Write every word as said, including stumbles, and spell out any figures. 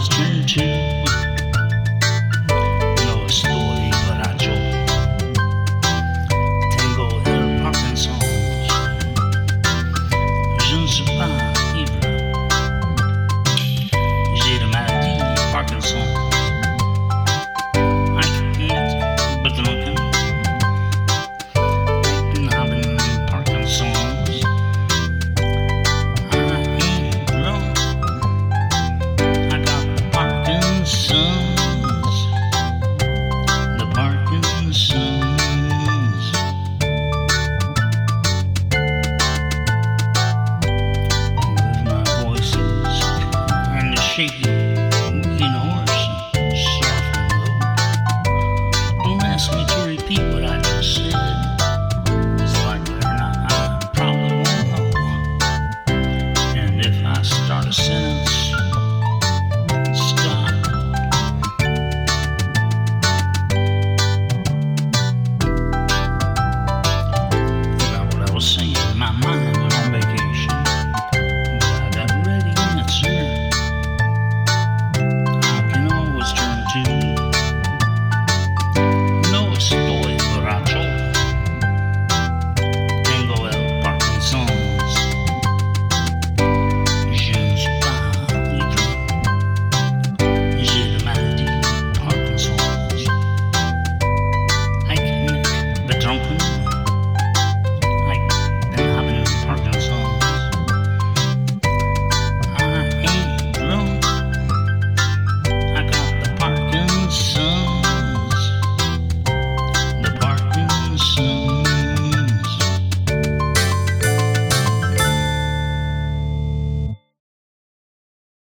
was twenty-two.